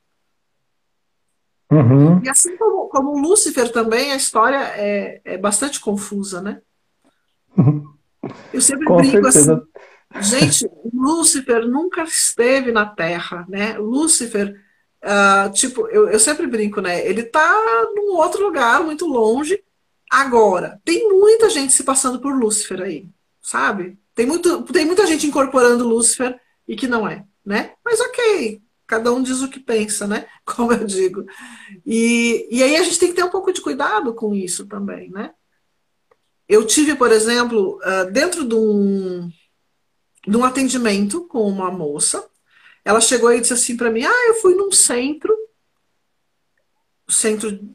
Uhum. E assim como Lúcifer também, a história é bastante confusa, né? Eu sempre brinco assim, Gente, Lúcifer nunca esteve na Terra, né? Lúcifer, tipo, eu sempre brinco, né? Ele tá num outro lugar, muito longe. Agora, tem muita gente se passando por Lúcifer aí, sabe? Tem muita gente incorporando Lúcifer e que não é, né? Mas ok, cada um diz o que pensa, né? Como eu digo. E aí a gente tem que ter um pouco de cuidado com isso também, né? Eu tive, por exemplo, dentro de um atendimento com uma moça, ela chegou e disse assim para mim, ah, eu fui num centro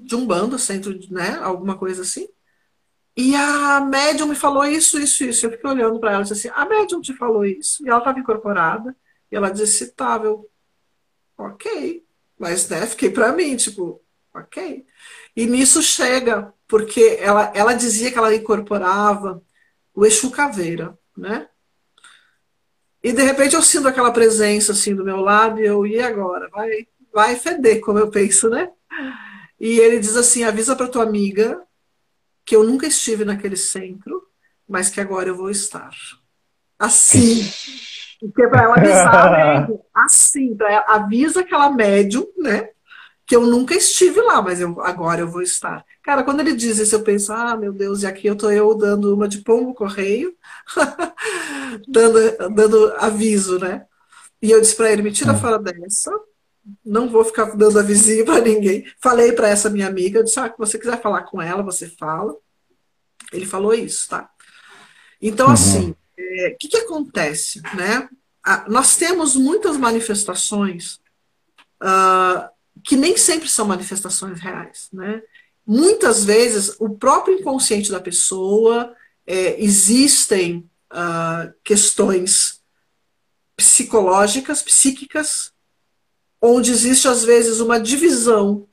de Umbanda, centro de, né, alguma coisa assim, e a médium me falou isso, isso, isso. Eu fiquei olhando para ela e disse assim, a médium te falou isso? E ela estava incorporada, e ela disse, tá, eu, ok. Mas, né, fiquei para mim, tipo, ok. E nisso chega, porque ela dizia que ela incorporava o Exu Caveira, né? E de repente eu sinto aquela presença assim do meu lado e eu, e agora? Vai feder, como eu penso, né? E ele diz assim, avisa pra tua amiga que eu nunca estive naquele centro, mas que agora eu vou estar. Assim. Porque pra ela avisar a médium, assim, pra ela, avisa aquela médium, né? Que eu nunca estive lá, mas agora eu vou estar. Cara, quando ele diz isso, eu penso, ah, meu Deus, e aqui eu tô eu dando uma de pombo-correio, dando aviso, né? E eu disse pra ele, me tira fora dessa, não vou ficar dando avisinho pra ninguém. Falei pra essa minha amiga, eu disse, ah, se você quiser falar com ela, você fala. Ele falou isso, tá? Então, assim, o que acontece, né? Nós temos muitas manifestações que nem sempre são manifestações reais, né? Muitas vezes, o próprio inconsciente da pessoa, existem questões psicológicas, psíquicas, onde existe, às vezes, uma divisão.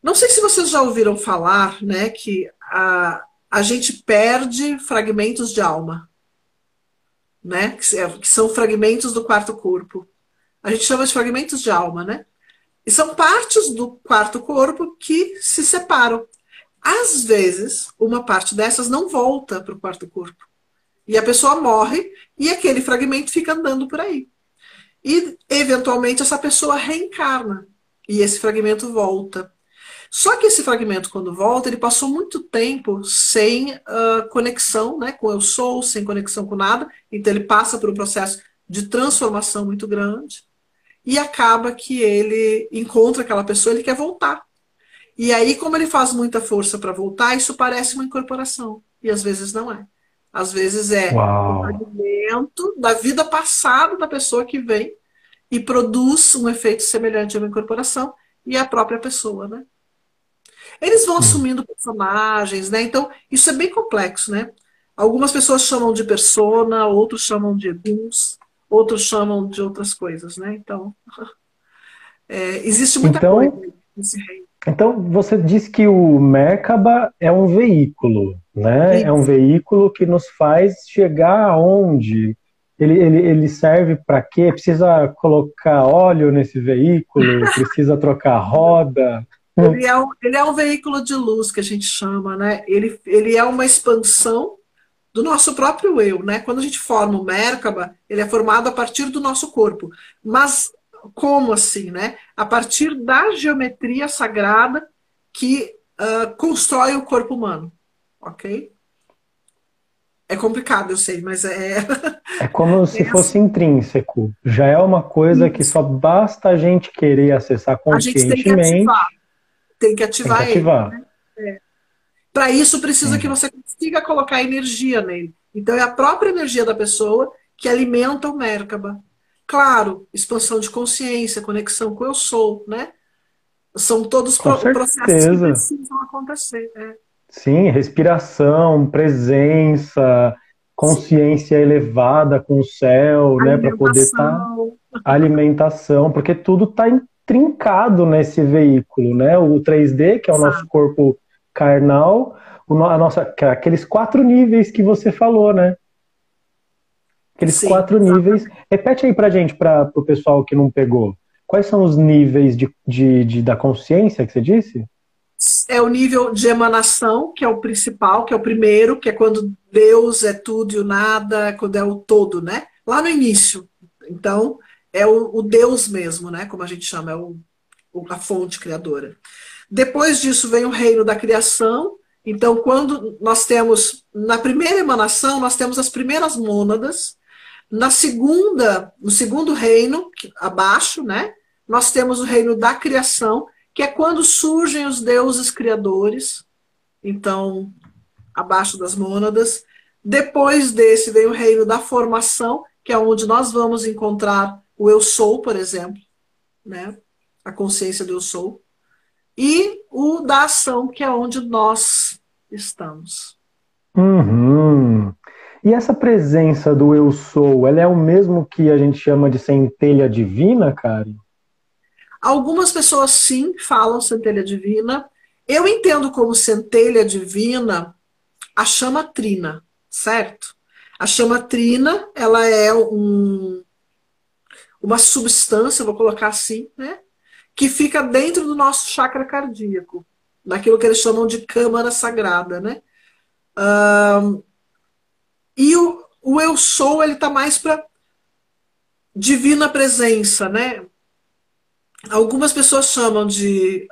Não sei se vocês já ouviram falar, né, que a gente perde fragmentos de alma, né, que são fragmentos do quarto corpo. A gente chama de fragmentos de alma, né? E são partes do quarto corpo que se separam. Às vezes, uma parte dessas não volta para o quarto corpo. E a pessoa morre e aquele fragmento fica andando por aí. E, eventualmente, essa pessoa reencarna. E esse fragmento volta. Só que esse fragmento, quando volta, ele passou muito tempo sem conexão, né, com eu sou, sem conexão com nada. Então, ele passa por um processo de transformação muito grande. E acaba que ele encontra aquela pessoa, ele quer voltar. E aí, como ele faz muita força para voltar, isso parece uma incorporação. E às vezes não é. Às vezes é um alimento da vida passada da pessoa que vem e produz um efeito semelhante a uma incorporação e a própria pessoa, né? Eles vão assumindo personagens, né? Então, isso é bem complexo, né? Algumas pessoas chamam de persona, outros chamam de eguns. Outros chamam de outras coisas, né? Então, existe muita coisa nesse reino. Então, você diz que o Merkaba é um veículo, né? Isso. É um veículo que nos faz chegar aonde? Ele serve para quê? Precisa colocar óleo nesse veículo? Precisa trocar roda? Ele é um veículo de luz, que a gente chama, né? Ele é uma expansão do nosso próprio eu, né? Quando a gente forma o Merkaba, ele é formado a partir do nosso corpo. Mas como assim, né? A partir da geometria sagrada que constrói o corpo humano, ok? É complicado, eu sei, mas é... É como se fosse intrínseco. Já é uma coisa que só basta a gente querer acessar conscientemente. A gente tem que ativar ele, né? Para isso, precisa que você consiga colocar energia nele. Então, é a própria energia da pessoa que alimenta o Merkaba. Claro, expansão de consciência, conexão com o eu sou, né? São todos processos que precisam acontecer. Né? Sim, respiração, presença, consciência elevada com o céu, né? Para poder estar... Alimentação, porque tudo está intrincado nesse veículo, né? O 3D, que é o nosso corpo... carnal, aqueles 4 níveis que você falou, né? Aqueles 4 níveis. Repete aí pra gente, para o pessoal que não pegou. Quais são os níveis da consciência que você disse? É o nível de emanação, que é o principal, que é o primeiro, que é quando Deus é tudo e o nada, quando é o todo, né? lá no início. Então, é o Deus mesmo, né? Como a gente chama, é a fonte criadora. Depois disso vem o reino da criação. Então, quando nós temos, na primeira emanação, nós temos as primeiras mônadas. Na segunda, no segundo reino, abaixo, né? Nós temos o reino da criação, que é quando surgem os deuses criadores. Então, abaixo das mônadas. Depois desse vem o reino da formação, que é onde nós vamos encontrar o eu sou, por exemplo, né? A consciência do eu sou. E o da ação, que é onde nós estamos. Uhum. E essa presença do eu sou, ela é o mesmo que a gente chama de centelha divina, Karen? Algumas pessoas sim falam centelha divina. Eu entendo como centelha divina a chama trina, certo? A chama trina, ela é uma substância, vou colocar assim, né? Que fica dentro do nosso chakra cardíaco, naquilo que eles chamam de câmara sagrada, né? E o eu sou, ele tá mais para divina presença, né? Algumas pessoas chamam de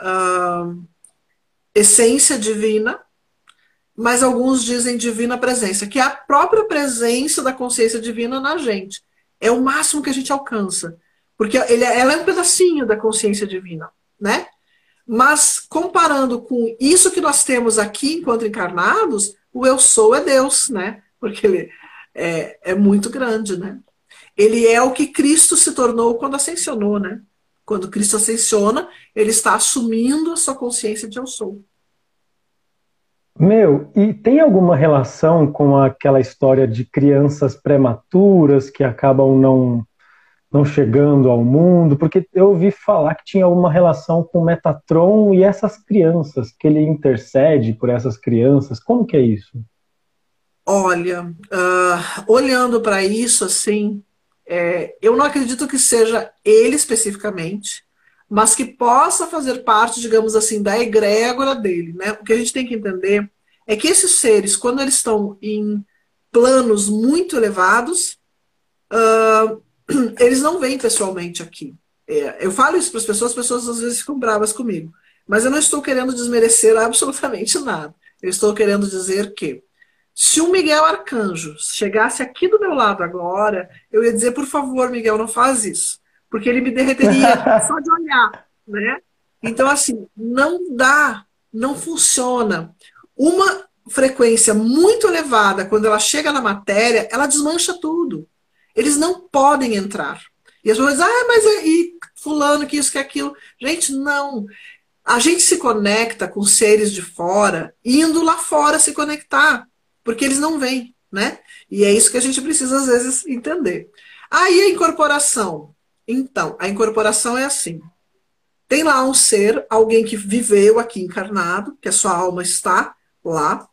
essência divina, mas alguns dizem divina presença, que é a própria presença da consciência divina na gente. É o máximo que a gente alcança. Porque ela é um pedacinho da consciência divina, né? Mas comparando com isso que nós temos aqui enquanto encarnados, o eu sou é Deus, né? Porque ele é muito grande, né? Ele é o que Cristo se tornou quando ascensionou, né? Quando Cristo ascensiona, ele está assumindo a sua consciência de eu sou. Meu, e tem alguma relação com aquela história de crianças prematuras que acabam não chegando ao mundo? Porque eu ouvi falar que tinha alguma relação com Metatron e essas crianças, que ele intercede por essas crianças. Como que é isso? Olha, olhando para isso, assim, eu não acredito que seja ele especificamente, mas que possa fazer parte, digamos assim, da egrégora dele, né? O que a gente tem que entender é que esses seres, quando eles estão em planos muito elevados, eles não vêm pessoalmente aqui. Eu falo isso para as pessoas às vezes ficam bravas comigo. Mas eu não estou querendo desmerecer absolutamente nada. Eu estou querendo dizer que se o Miguel Arcanjo chegasse aqui do meu lado agora, eu ia dizer, por favor, Miguel, não faz isso. Porque ele me derreteria só de olhar, né? Então, assim, não dá, não funciona. Uma frequência muito elevada, quando ela chega na matéria, ela desmancha tudo. Eles não podem entrar. E as pessoas dizem, mas e fulano, que isso, que aquilo. Gente, não. A gente se conecta com seres de fora, indo lá fora se conectar, porque eles não vêm, né? E é isso que a gente precisa, às vezes, entender. Aí a incorporação. Então, a incorporação é assim. Tem lá um ser, alguém que viveu aqui encarnado, que a sua alma está lá,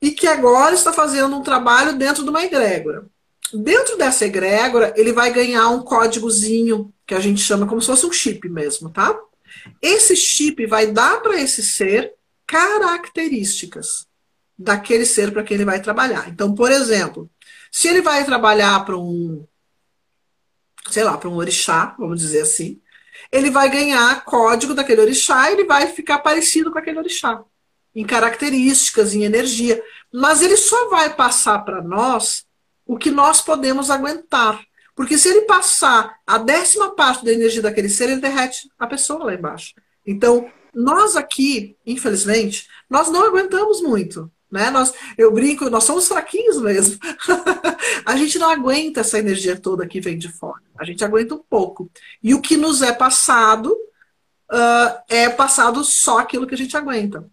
e que agora está fazendo um trabalho dentro de uma egrégora. Dentro dessa egrégora, ele vai ganhar um códigozinho, que a gente chama como se fosse um chip mesmo, tá? Esse chip vai dar para esse ser características daquele ser para quem ele vai trabalhar. Então, por exemplo, se ele vai trabalhar para um orixá, vamos dizer assim, ele vai ganhar código daquele orixá e ele vai ficar parecido com aquele orixá, em características, em energia. Mas ele só vai passar para nós o que nós podemos aguentar. Porque se ele passar a 10ª parte da energia daquele ser, ele derrete a pessoa lá embaixo. Então, nós aqui, infelizmente, nós não aguentamos muito, né? Eu brinco, nós somos fraquinhos mesmo. A gente não aguenta essa energia toda que vem de fora. A gente aguenta um pouco. E o que nos é passado só aquilo que a gente aguenta.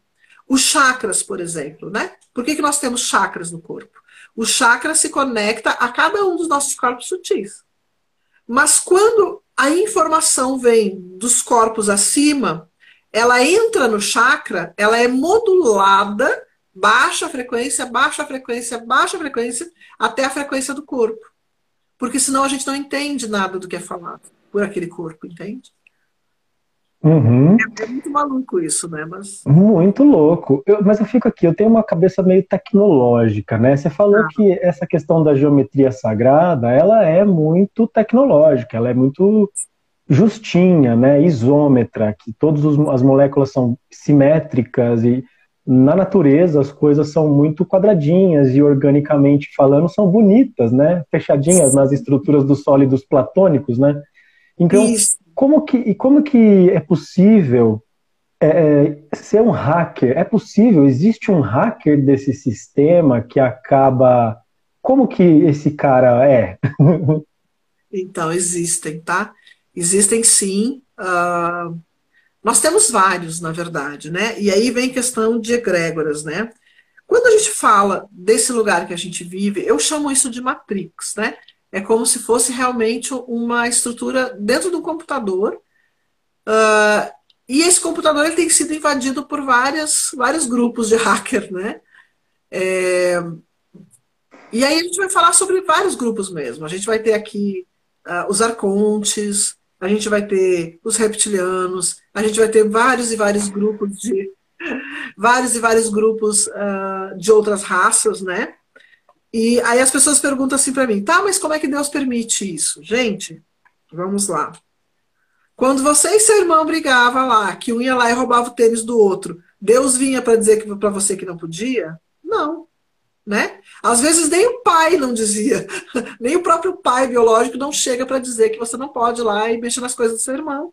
Os chakras, por exemplo, né? Por que nós temos chakras no corpo? O chakra se conecta a cada um dos nossos corpos sutis. Mas quando a informação vem dos corpos acima, ela entra no chakra, ela é modulada, baixa frequência, baixa frequência, baixa frequência, até a frequência do corpo. Porque senão a gente não entende nada do que é falado por aquele corpo, entende? Uhum. É muito maluco isso, né? Mas... muito louco. Mas eu fico aqui, eu tenho uma cabeça meio tecnológica, né? Você falou que essa questão da geometria sagrada, ela é muito tecnológica, ela é muito justinha, né? Isômetra, que todas as moléculas são simétricas e na natureza as coisas são muito quadradinhas e organicamente falando são bonitas, né? Fechadinhas nas estruturas dos sólidos platônicos, né? Então, como que é possível ser um hacker? É possível? Existe um hacker desse sistema que acaba... Como que esse cara é? Então, existem, tá? Existem sim. Nós temos vários, na verdade, né? E aí vem questão de egrégoras, né? Quando a gente fala desse lugar que a gente vive, eu chamo isso de matrix, né? É como se fosse realmente uma estrutura dentro do computador. E esse computador ele tem sido invadido por vários grupos de hacker, né? E aí a gente vai falar sobre vários grupos mesmo. A gente vai ter aqui os arcontes, a gente vai ter os reptilianos, a gente vai ter vários e vários grupos de outras raças, né? E aí as pessoas perguntam assim para mim, tá, mas como é que Deus permite isso? Gente, vamos lá. Quando você e seu irmão brigavam lá, que um ia lá e roubava o tênis do outro, Deus vinha para dizer para você que não podia? Não, né? Às vezes nem o pai não dizia, nem o próprio pai biológico não chega para dizer que você não pode ir lá e mexer nas coisas do seu irmão.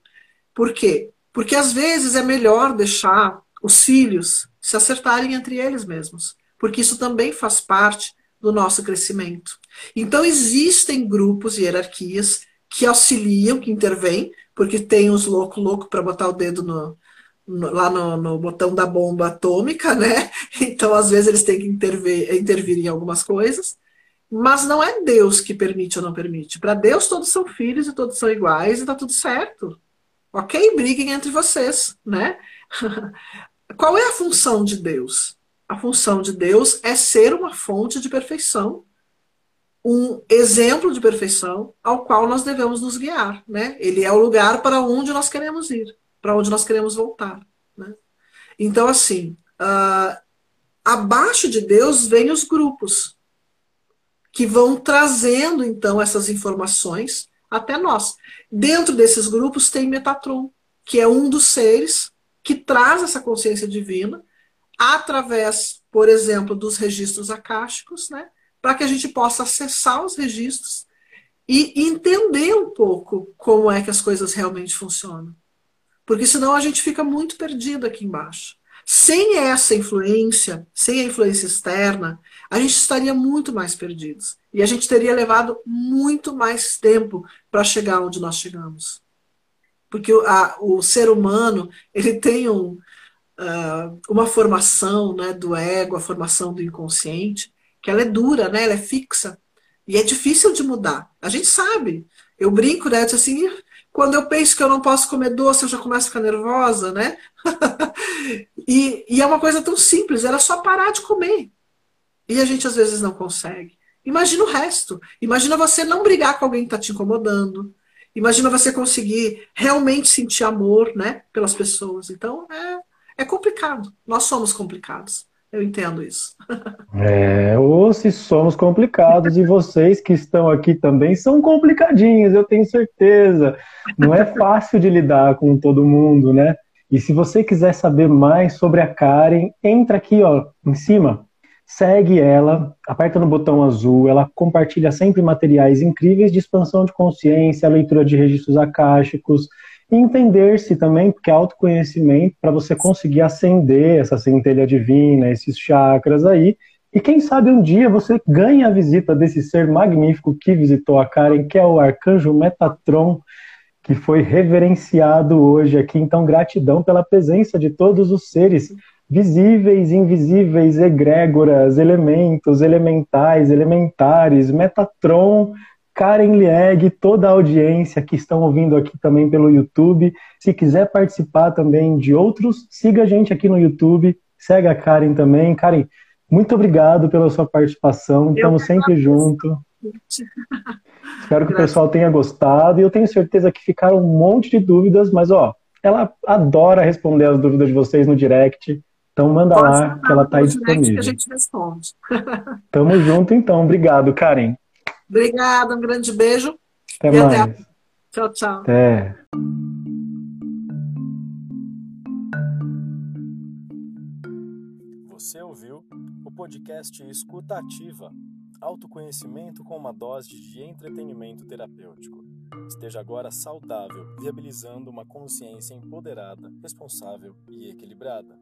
Por quê? Porque às vezes é melhor deixar os filhos se acertarem entre eles mesmos, porque isso também faz parte do nosso crescimento. Então existem grupos e hierarquias que auxiliam, que intervêm, porque tem os louco para botar o dedo lá no botão da bomba atômica, né? Então às vezes eles têm que intervir em algumas coisas, mas não é Deus que permite ou não permite. Para Deus todos são filhos e todos são iguais e tá tudo certo. Ok? Briguem entre vocês, né? Qual é a função de Deus? A função de Deus é ser uma fonte de perfeição, um exemplo de perfeição ao qual nós devemos nos guiar, né? Ele é o lugar para onde nós queremos ir, para onde nós queremos voltar, né? Então, assim, abaixo de Deus vêm os grupos que vão trazendo, então, essas informações até nós. Dentro desses grupos tem Metatron, que é um dos seres que traz essa consciência divina através, por exemplo, dos registros akáshicos, né? Para que a gente possa acessar os registros e entender um pouco como é que as coisas realmente funcionam. Porque senão a gente fica muito perdido aqui embaixo. Sem essa influência, sem a influência externa, a gente estaria muito mais perdidos. E a gente teria levado muito mais tempo para chegar onde nós chegamos. Porque o ser humano, ele tem uma formação, né, do ego, a formação do inconsciente, que ela é dura, né, ela é fixa, e é difícil de mudar. A gente sabe, eu brinco, né, assim, quando eu penso que eu não posso comer doce, eu já começo a ficar nervosa, né? E é uma coisa tão simples, era só parar de comer. E a gente às vezes não consegue. Imagina o resto, imagina você não brigar com alguém que está te incomodando, imagina você conseguir realmente sentir amor, né, pelas pessoas. Então, é complicado. Nós somos complicados. Eu entendo isso. Ou se somos complicados, e vocês que estão aqui também são complicadinhos, eu tenho certeza. Não é fácil de lidar com todo mundo, né? E se você quiser saber mais sobre a Karen, entra aqui, ó, em cima. Segue ela, aperta no botão azul, ela compartilha sempre materiais incríveis de expansão de consciência, leitura de registros akáshicos, entender-se também, porque autoconhecimento, para você conseguir acender essa centelha divina, esses chakras aí, e quem sabe um dia você ganha a visita desse ser magnífico que visitou a Karen, que é o Arcanjo Metatron, que foi reverenciado hoje aqui. Então, gratidão pela presença de todos os seres visíveis, invisíveis, egrégoras, elementos, elementais, elementares, Metatron, Karen Lieg, toda a audiência que estão ouvindo aqui também pelo YouTube. Se quiser participar também de outros, siga a gente aqui no YouTube, segue a Karen também. Karen, muito obrigado pela sua participação, estamos sempre juntos. Espero que o pessoal tenha gostado, e eu tenho certeza que ficaram um monte de dúvidas, mas ó, Ela adora responder as dúvidas de vocês no direct. Então manda lá que ela está aí disponível. Que a gente responde. Tamo junto então. Obrigado, Karen. Obrigada, um grande beijo. Até mais. Até. Tchau, tchau. Até. Você ouviu o podcast Escuta Ativa, autoconhecimento com uma dose de entretenimento terapêutico. Esteja agora saudável, viabilizando uma consciência empoderada, responsável e equilibrada.